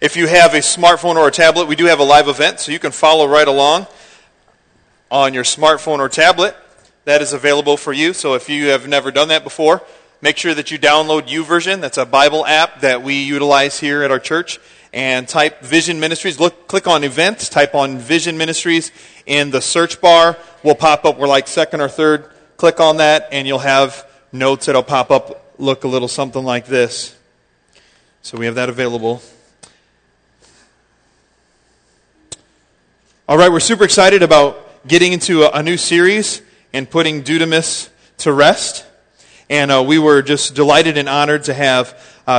If you have a smartphone or a tablet, we do have a live event, so you can follow right along on your smartphone or tablet. That is available for you, so if you have never done that before, make sure that you download YouVersion. That's a Bible app that we utilize here at our church. And type Vision Ministries. Click on events, type on Vision Ministries in the search bar. We'll pop up, we're like second or third. Click on that and you'll have notes that'll pop up, look a little something like this. So we have that available. All right, we're super excited about getting into a new series and putting Deutimus to rest. And we were just delighted and honored to have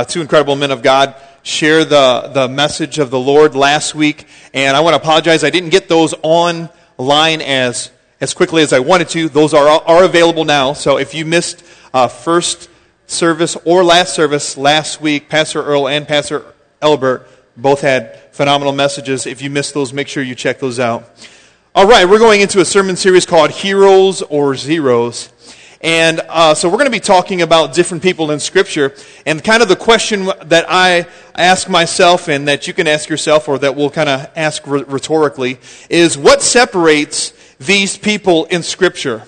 two incredible men of God share the message of the Lord last week. And I want to apologize, I didn't get those online as quickly as I wanted to. Those are available now. So if you missed first service or last service last week, Pastor Earl and Pastor Elbert both had phenomenal messages. If you missed those, make sure you check those out. All right, we're going into a sermon series called Heroes or Zeros. And so we're going to be talking about different people in Scripture. And kind of the question that I ask myself and that you can ask yourself, or that we'll kind of ask rhetorically, is what separates these people in Scripture?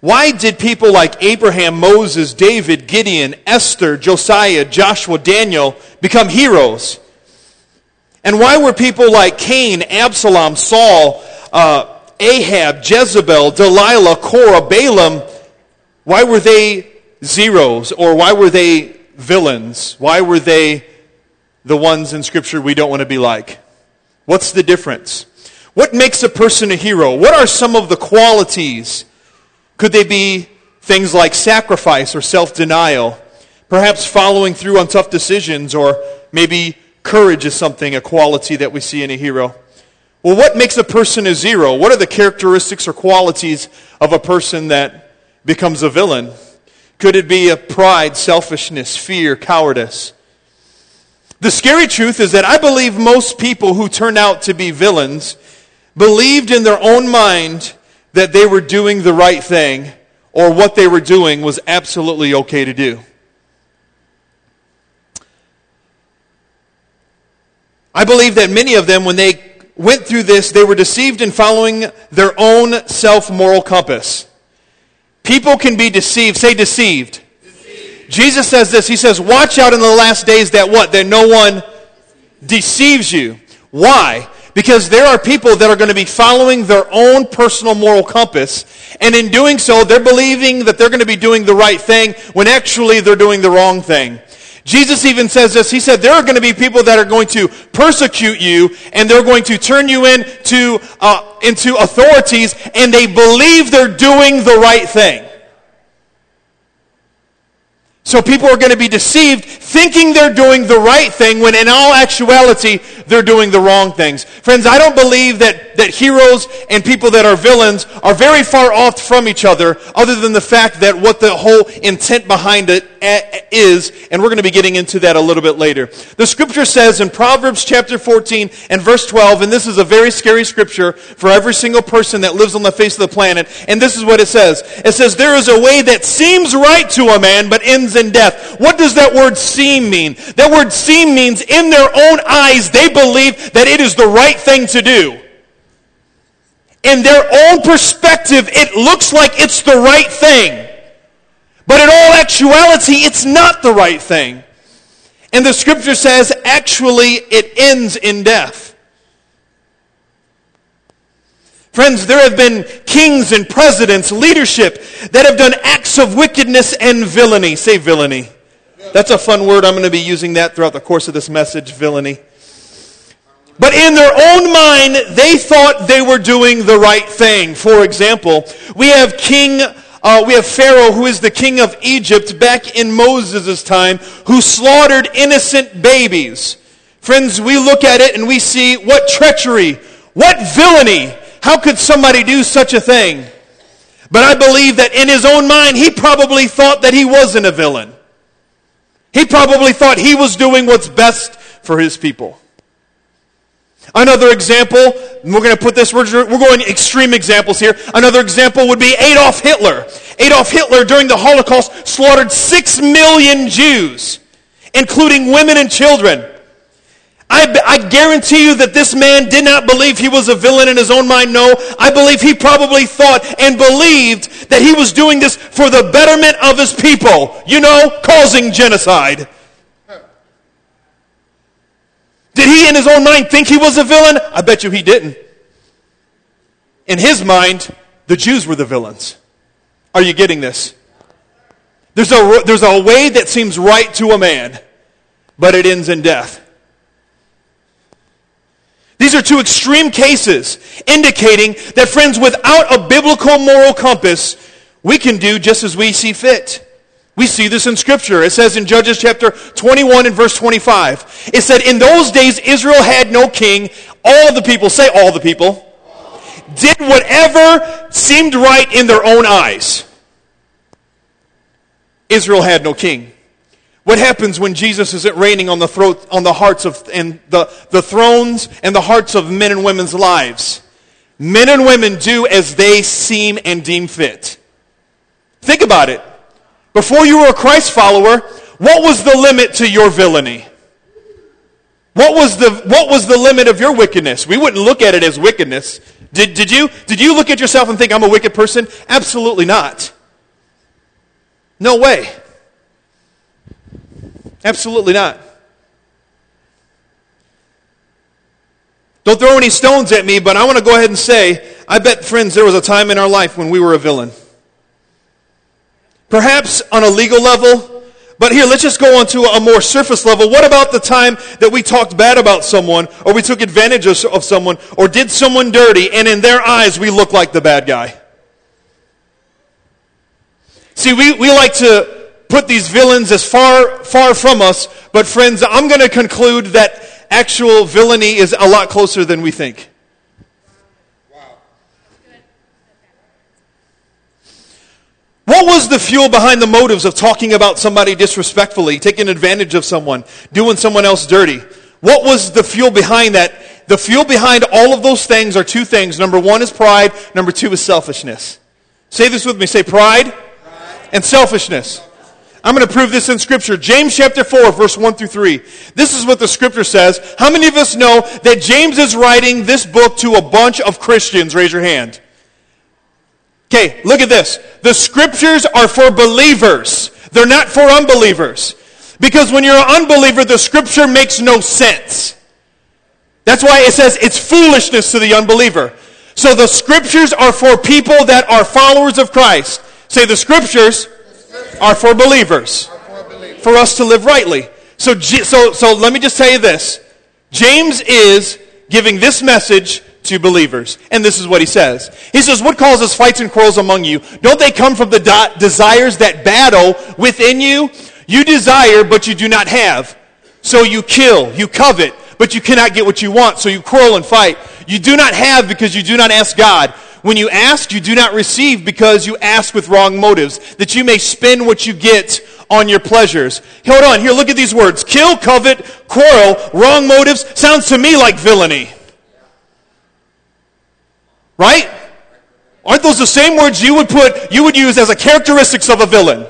Why did people like Abraham, Moses, David, Gideon, Esther, Josiah, Joshua, Daniel become heroes? And why were people like Cain, Absalom, Saul, Ahab, Jezebel, Delilah, Korah, Balaam, why were they zeros, or why were they villains? Why were they the ones in Scripture we don't want to be like? What's the difference? What makes a person a hero? What are some of the qualities? Could they be things like sacrifice or self-denial? Perhaps following through on tough decisions, or maybe courage is something, a quality that we see in a hero. Well, what makes a person a zero? What are the characteristics or qualities of a person that becomes a villain? Could it be a pride, selfishness, fear, cowardice? The scary truth is that I believe most people who turn out to be villains believed in their own mind that they were doing the right thing, or what they were doing was absolutely okay to do. I believe that many of them, when they went through this, they were deceived in following their own self-moral compass. People can be deceived. Say deceived. Deceived. Jesus says this. He says, watch out in the last days that what? That no one deceives you. Why? Because there are people that are going to be following their own personal moral compass, and in doing so, they're believing that they're going to be doing the right thing when actually they're doing the wrong thing. Jesus even says this. He said, there are going to be people that are going to persecute you, and they're going to turn you into authorities, and they believe they're doing the right thing. So people are going to be deceived, thinking they're doing the right thing, when in all actuality, they're doing the wrong things. Friends, I don't believe that heroes and people that are villains are very far off from each other than the fact that what the whole intent behind it is, and we're going to be getting into that a little bit later. The Scripture says in Proverbs chapter 14 and verse 12, and this is a very scary Scripture for every single person that lives on the face of the planet, and this is what it says. It says, there is a way that seems right to a man, but ends in death. What does that word seem mean? That word seem means in their own eyes, they believe that it is the right thing to do. In their own perspective, it looks like it's the right thing. But in all actuality, it's not the right thing. And the Scripture says, actually, it ends in death. Friends, there have been kings and presidents, leadership, that have done acts of wickedness and villainy. Say villainy. That's a fun word. I'm going to be using that throughout the course of this message, villainy. But in their own mind, they thought they were doing the right thing. For example, we have Pharaoh, who is the king of Egypt back in Moses' time, who slaughtered innocent babies. Friends, we look at it and we see what treachery, what villainy. How could somebody do such a thing? But I believe that in his own mind, he probably thought that he wasn't a villain. He probably thought he was doing what's best for his people. Another example, we're going to put this, we're going extreme examples here. Another example would be Adolf Hitler. Adolf Hitler, during the Holocaust, slaughtered 6 million Jews, including women and children. I guarantee you that this man did not believe he was a villain in his own mind. No, I believe he probably thought and believed that he was doing this for the betterment of his people. You know, causing genocide. Did he in his own mind think he was a villain? I bet you he didn't. In his mind, the Jews were the villains. Are you getting this? There's a way that seems right to a man, but it ends in death. These are two extreme cases indicating that, friends, without a biblical moral compass, we can do just as we see fit. We see this in Scripture. It says in Judges chapter 21 and verse 25, it said, "In those days Israel had no king. All the people," say all the people, "did whatever seemed right in their own eyes." Israel had no king. What happens when Jesus isn't reigning on the thrones and the hearts of men and women's lives? Men and women do as they seem and deem fit. Think about it. Before you were a Christ follower, what was the limit to your villainy? What was the limit of your wickedness? We wouldn't look at it as wickedness. Did you look at yourself and think, "I'm a wicked person"? Absolutely not. No way. Absolutely not. Don't throw any stones at me, but I want to go ahead and say, I bet, friends, there was a time in our life when we were a villain. Perhaps on a legal level, but here, let's just go on to a more surface level. What about the time that we talked bad about someone, or we took advantage of someone, or did someone dirty, and in their eyes, we looked like the bad guy? See, we like to put these villains as far from us, but friends, I'm going to conclude that actual villainy is a lot closer than we think. Wow. What was the fuel behind the motives of talking about somebody disrespectfully, taking advantage of someone, doing someone else dirty? What was the fuel behind that? The fuel behind all of those things are two things. Number one is pride. Number two is selfishness. Say this with me. Say pride. And selfishness. I'm going to prove this in Scripture. James chapter 4, verse 1 through 3. This is what the Scripture says. How many of us know that James is writing this book to a bunch of Christians? Raise your hand. Okay, look at this. The Scriptures are for believers. They're not for unbelievers. Because when you're an unbeliever, the Scripture makes no sense. That's why it says it's foolishness to the unbeliever. So the Scriptures are for people that are followers of Christ. Say the Scriptures are for believers, for us to live rightly. So let me just tell you this. James is giving this message to believers, and this is what he says. He says, "What causes fights and quarrels among you? Don't they come from the desires that battle within you? You desire, but you do not have. So you kill, you covet, but you cannot get what you want, so you quarrel and fight. You do not have because you do not ask God. When you ask, you do not receive because you ask with wrong motives, that you may spend what you get on your pleasures." Hold on. Here, look at these words. Kill, covet, quarrel, wrong motives. Sounds to me like villainy. Right? Aren't those the same words you would use as a characteristics of a villain?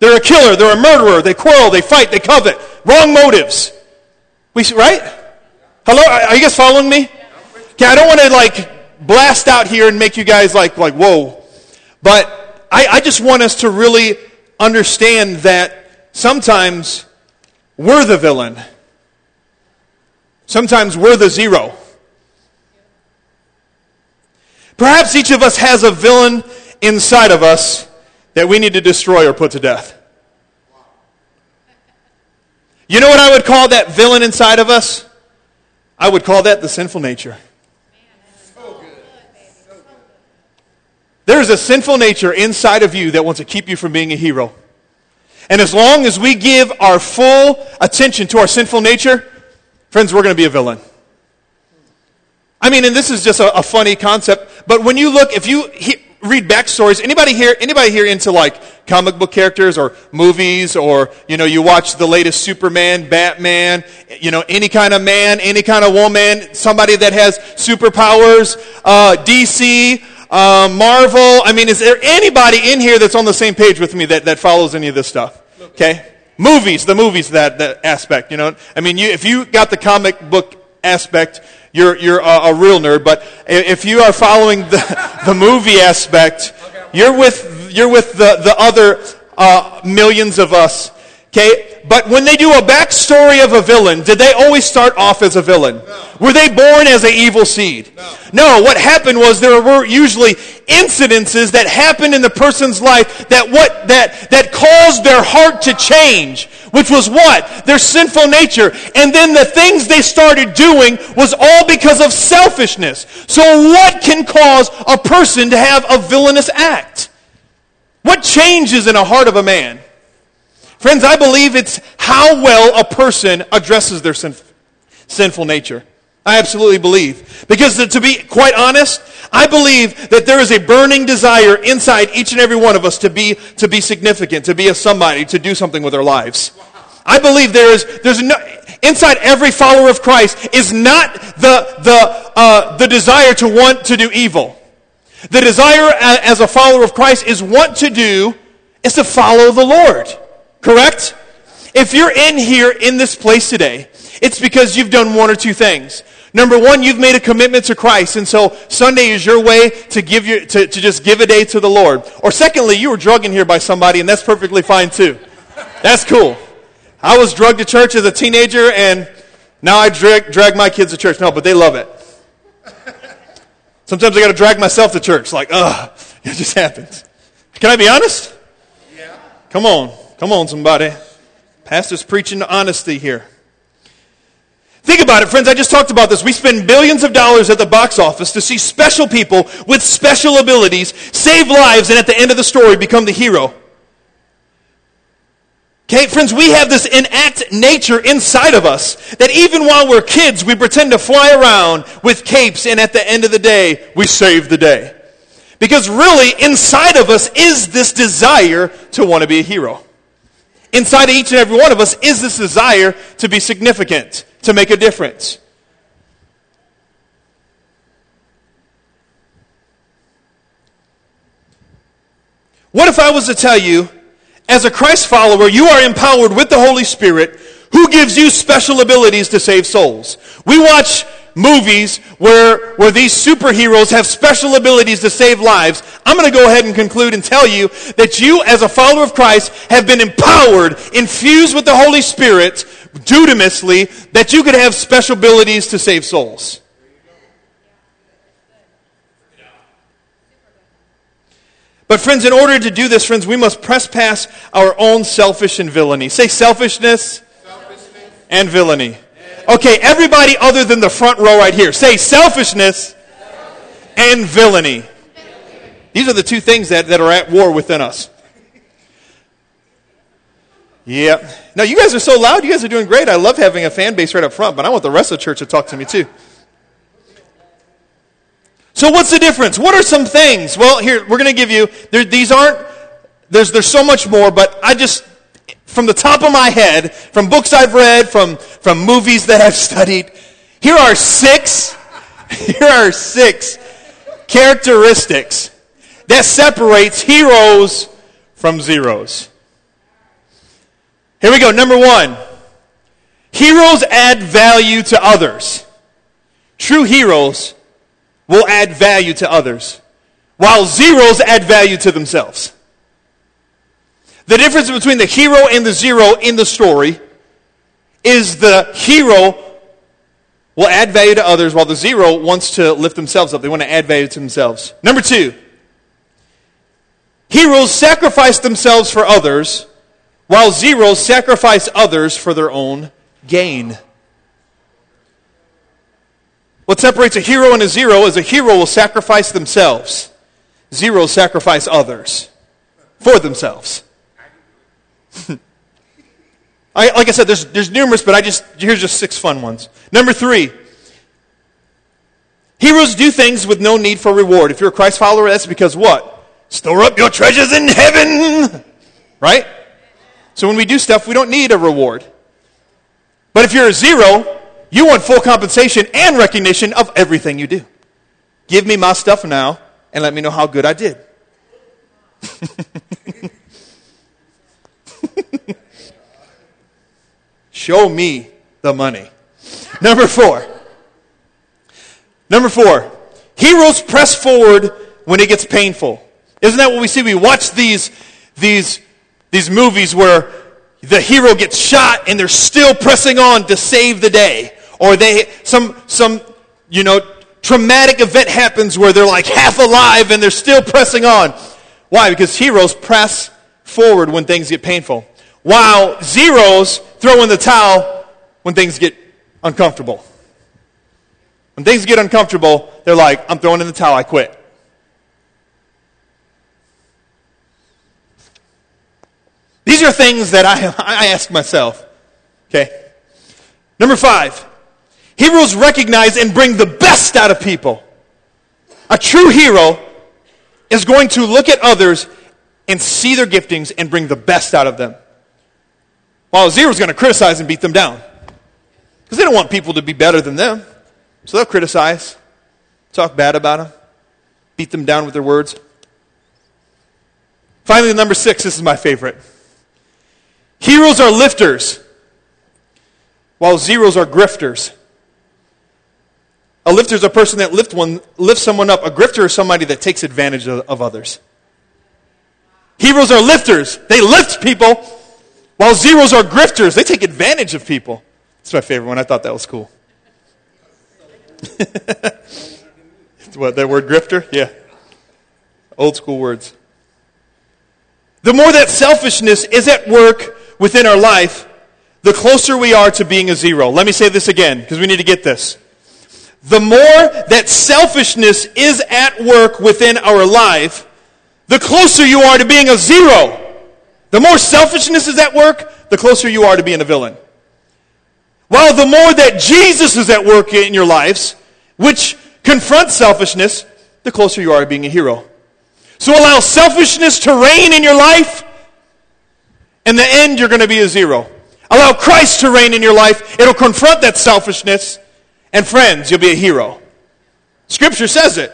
They're a killer. They're a murderer. They quarrel. They fight. They covet. Wrong motives. Right? Hello? Are you guys following me? Okay, I don't want to blast out here and make you guys like whoa, but I just want us to really understand that sometimes we're the villain. Sometimes we're the zero. Perhaps each of us has a villain inside of us that we need to destroy or put to death. You know what I would call that villain inside of us? I would call that the sinful nature. There is a sinful nature inside of you that wants to keep you from being a hero. And as long as we give our full attention to our sinful nature, friends, we're going to be a villain. I mean, and this is just a funny concept, but when you look, if you read backstories, anybody here into comic book characters or movies, or, you watch the latest Superman, Batman, any kind of man, any kind of woman, somebody that has superpowers, DC, Marvel. I mean, is there anybody in here that's on the same page with me that follows any of this stuff? Okay. Movies, the aspect, you know. I mean, if you got the comic book aspect, you're a real nerd. But if you are following the movie aspect, you're with the other millions of us. Okay, but when they do a backstory of a villain, did they always start off as a villain? No. Were they born as an evil seed? No, what happened was there were usually incidences that happened in the person's life that caused their heart to change, which was what? Their sinful nature. And then the things they started doing was all because of selfishness. So what can cause a person to have a villainous act? What changes in the heart of a man? Friends, I believe it's how well a person addresses their sinful nature. I absolutely believe. Because to be quite honest, I believe that there is a burning desire inside each and every one of us to be significant, to be a somebody, to do something with our lives. I believe there's inside every follower of Christ is not the desire to want to do evil. The desire as a follower of Christ is to follow the Lord. Correct? If you're in here in this place today, it's because you've done one or two things. Number one, you've made a commitment to Christ, and so Sunday is your way to just give a day to the Lord. Or secondly, you were drugged in here by somebody, and that's perfectly fine too. That's cool. I was drugged to church as a teenager, and now I drag my kids to church. No, but they love it. Sometimes I got to drag myself to church. Like, it just happens. Can I be honest? Yeah. Come on, somebody. Pastor's preaching honesty here. Think about it, friends. I just talked about this. We spend billions of dollars at the box office to see special people with special abilities save lives and at the end of the story become the hero. Okay, friends, we have this innate nature inside of us that even while we're kids, we pretend to fly around with capes and at the end of the day, we save the day. Because really, inside of us is this desire to want to be a hero. Inside of each and every one of us is this desire to be significant, to make a difference. What if I was to tell you, as a Christ follower, you are empowered with the Holy Spirit, who gives you special abilities to save souls? We watch movies where these superheroes have special abilities to save lives. I'm going to go ahead and conclude and tell you that you, as a follower of Christ, have been empowered, infused with the Holy Spirit, Deutimusly, that you could have special abilities to save souls. But friends, in order to do this, friends, we must press past our own selfish and villainy. Say selfishness. And villainy. Okay, everybody other than the front row right here. Say selfishness and villainy. These are the two things that are at war within us. Yeah. Now, you guys are so loud. You guys are doing great. I love having a fan base right up front, but I want the rest of the church to talk to me too. So what's the difference? What are some things? Well, here, we're going to give you, there's so much more, but I just, from the top of my head, from books I've read, from movies that I've studied, here are six characteristics that separates heroes from zeros. Here we go. Number one, heroes add value to others. True heroes will add value to others, while zeros add value to themselves. The difference between the hero and the zero in the story is the hero will add value to others while the zero wants to lift themselves up. They want to add value to themselves. Number two, heroes sacrifice themselves for others while zeros sacrifice others for their own gain. What separates a hero and a zero is a hero will sacrifice themselves. Zeros sacrifice others for themselves. Like I said, there's numerous, but here's just six fun ones. Number three, heroes do things with no need for reward. If you're a Christ follower, that's because what? Store up your treasures in heaven, right? So when we do stuff, we don't need a reward. But if you're a zero, you want full compensation and recognition of everything you do. Give me my stuff now and let me know how good I did. Show me the money. Number four. Heroes press forward when it gets painful. Isn't that what we see? We watch these movies where the hero gets shot and they're still pressing on to save the day. Or they some traumatic event happens where they're like half alive and they're still pressing on. Why? Because heroes press forward when things get painful, while zeros throw in the towel when things get uncomfortable. When things get uncomfortable, they're like, I'm throwing in the towel, I quit. These are things that I ask myself. Okay. Number 5. Heroes recognize and bring the best out of people. A true hero is going to look at others and see their giftings and bring the best out of them. While a zero is going to criticize and beat them down. Because they don't want people to be better than them. So they'll criticize, talk bad about them, beat them down with their words. Finally, number 6, this is my favorite. Heroes are lifters, while zeros are grifters. A lifter is a person that lifts someone up. A grifter is somebody that takes advantage of others. Heroes are lifters. They lift people, while zeros are grifters. They take advantage of people. That's my favorite one. I thought that was cool. What, that word grifter? Yeah. Old school words. The more that selfishness is at work within our life, the closer we are to being a zero. Let me say this again, because we need to get this. The more that selfishness is at work within our life, the closer you are to being a zero. The more selfishness is at work, the closer you are to being a villain. While the more that Jesus is at work in your lives, which confronts selfishness, the closer you are to being a hero. So allow selfishness to reign in your life. In the end, you're going to be a zero. Allow Christ to reign in your life. It'll confront that selfishness. And friends, you'll be a hero. Scripture says it.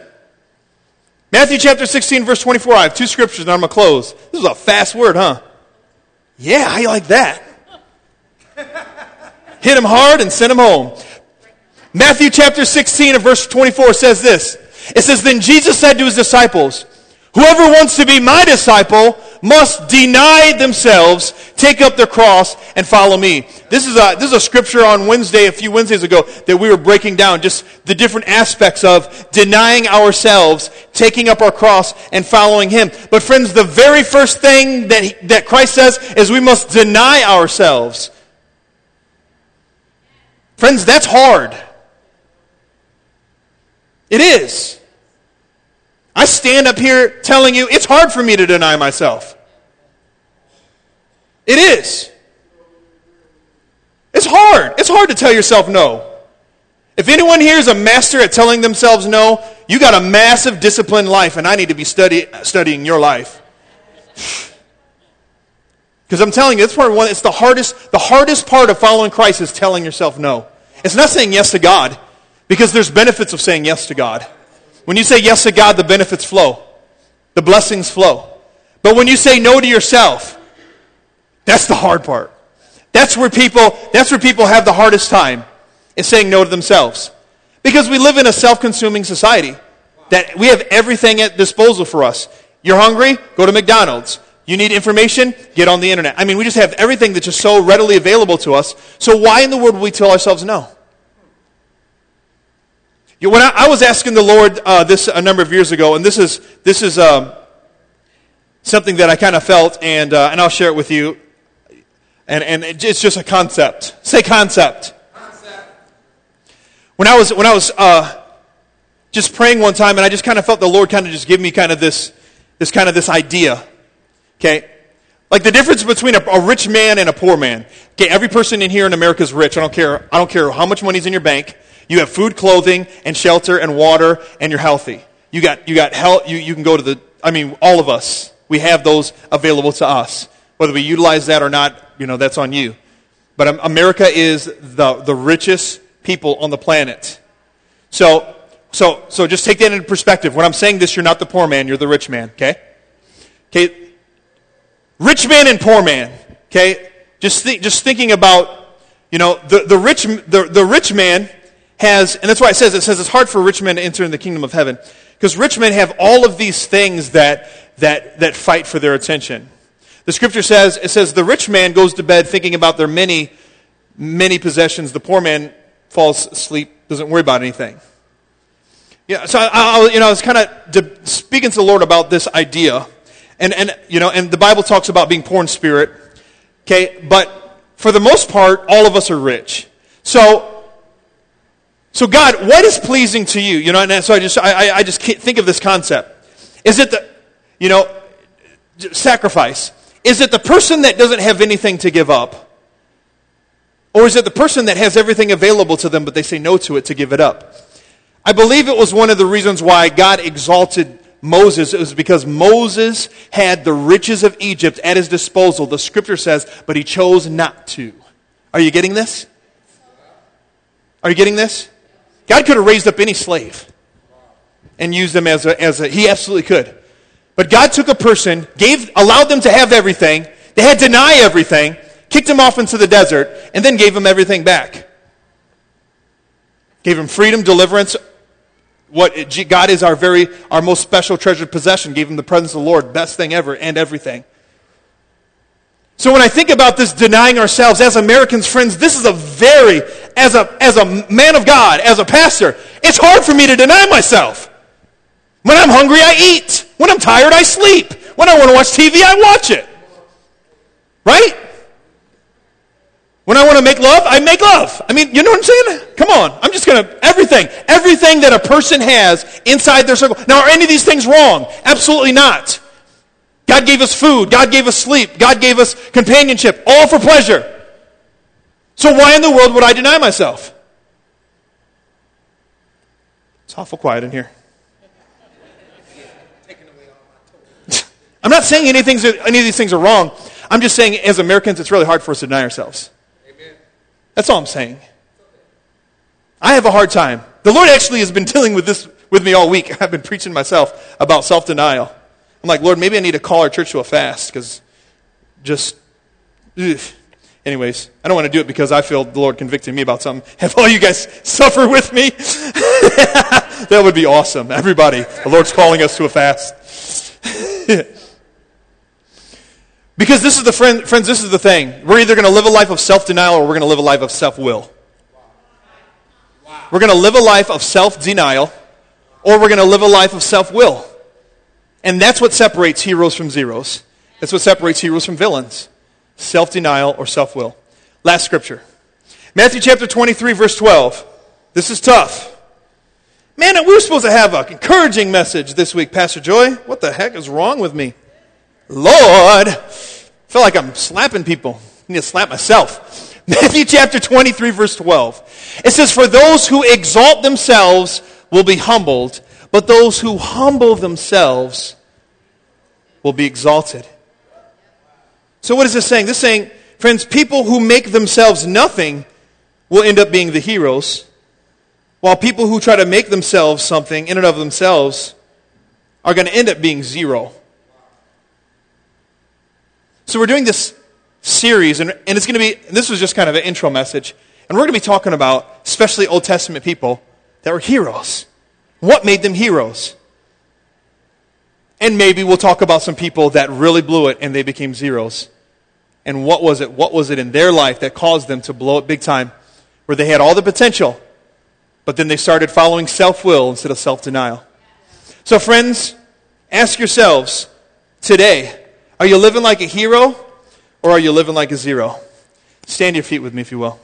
Matthew chapter 16, verse 24. I have 2 scriptures and I'm going to close. This is a fast word, huh? Yeah, I like that. Hit him hard and send him home. Matthew chapter 16 and verse 24 says this. It says, Then Jesus said to his disciples, Whoever wants to be my disciple must deny themselves, take up their cross, and follow me. This is a scripture on Wednesday, a few Wednesdays ago, that we were breaking down just the different aspects of denying ourselves, taking up our cross, and following him. But friends, the very first thing that Christ says is we must deny ourselves. Friends, that's hard. It is. I stand up here telling you it's hard for me to deny myself. It is. It's hard. It's hard to tell yourself no. If anyone here is a master at telling themselves no, you got a massive disciplined life, and I need to be studying your life. Because I'm telling you, it's the hardest part of following Christ is telling yourself no. It's not saying yes to God, because there's benefits of saying yes to God. When you say yes to God, the benefits flow. The blessings flow. But when you say no to yourself, that's the hard part. That's where people have the hardest time, is saying no to themselves. Because we live in a self-consuming society that we have everything at disposal for us. You're hungry? Go to McDonald's. You need information? Get on the internet. I mean, we just have everything that's just so readily available to us. So why in the world would we tell ourselves no? When I was asking the Lord this a number of years ago, and this is something that I kind of felt, and I'll share it with you, and it's just a concept. Say concept. Concept. When I was just praying one time, and I just kind of felt the Lord kind of just give me kind of this idea. Okay, like the difference between a rich man and a poor man. Okay, every person in here in America is rich. I don't care how much money's in your bank. You have food, clothing, and shelter, and water, and you're healthy. You got health. You can go to all of us. We have those available to us. Whether we utilize that or not, that's on you. But America is the richest people on the planet. So just take that into perspective. When I'm saying this, you're not the poor man, you're the rich man, okay? Okay. Rich man and poor man, okay? Just thinking about You know, the rich man has, and that's why it says it's hard for rich men to enter in the kingdom of heaven, because rich men have all of these things that fight for their attention. The scripture says, it says the rich man goes to bed thinking about their many, many possessions. The poor man falls asleep, doesn't worry about anything. Yeah, so I was kind of speaking to the Lord about this idea, and the Bible talks about being poor in spirit. Okay, but for the most part, all of us are rich. So God, what is pleasing to you? You know, and so I just can't think of this concept. Is it the, you know, sacrifice? Is it the person that doesn't have anything to give up? Or is it the person that has everything available to them, but they say no to it to give it up? I believe it was one of the reasons why God exalted Moses. It was because Moses had the riches of Egypt at his disposal, the scripture says, but he chose not to. Are you getting this? Are you getting this? God could have raised up any slave and used them as a he absolutely could. But God took a person, allowed them to have everything, they had to deny everything, kicked them off into the desert, and then gave them everything back. Gave them freedom, deliverance. God is our most special treasured possession. Gave them the presence of the Lord, best thing ever, and everything. So when I think about this denying ourselves as Americans, friends, this is as a man of God, as a pastor, it's hard for me to deny myself. When I'm hungry, I eat. When I'm tired, I sleep. When I want to watch TV, I watch it. Right? When I want to make love, I make love. I mean, you know what I'm saying? Come on. I'm just going to, everything that a person has inside their circle. Now, are any of these things wrong? Absolutely not. God gave us food. God gave us sleep. God gave us companionship, all for pleasure. So why in the world would I deny myself? It's awful quiet in here. I'm not saying any of these things are wrong. I'm just saying as Americans, it's really hard for us to deny ourselves. Amen. That's all I'm saying. I have a hard time. The Lord actually has been dealing with this with me all week. I've been preaching myself about self-denial. I'm like, Lord, maybe I need to call our church to a fast because just, ugh. Anyways, I don't want to do it because I feel the Lord convicting me about something. Have all you guys suffer with me? That would be awesome. Everybody, the Lord's calling us to a fast. Because this is the friends, this is the thing. We're either going to live a life of self-denial or we're going to live a life of self-will. Wow. We're going to live a life of self-denial or we're going to live a life of self-will. And that's what separates heroes from zeros. That's what separates heroes from villains. Self-denial or self-will. Last scripture. Matthew chapter 23, verse 12. This is tough. Man, we were supposed to have an encouraging message this week, Pastor Joy. What the heck is wrong with me? Lord, I feel like I'm slapping people. I need to slap myself. Matthew chapter 23, verse 12. It says, "For those who exalt themselves will be humbled, but those who humble themselves will be exalted." So what is this saying? This is saying, friends, people who make themselves nothing will end up being the heroes, while people who try to make themselves something in and of themselves are going to end up being zero. So we're doing this series, and it's going to be, this was just kind of an intro message, and we're going to be talking about, especially Old Testament people, that were heroes. What made them heroes? And maybe we'll talk about some people that really blew it, and they became zeros. And what was it? What was it in their life that caused them to blow it big time, where they had all the potential, but then they started following self-will instead of self-denial? So friends, ask yourselves today, are you living like a hero, or are you living like a zero? Stand to your feet with me, if you will.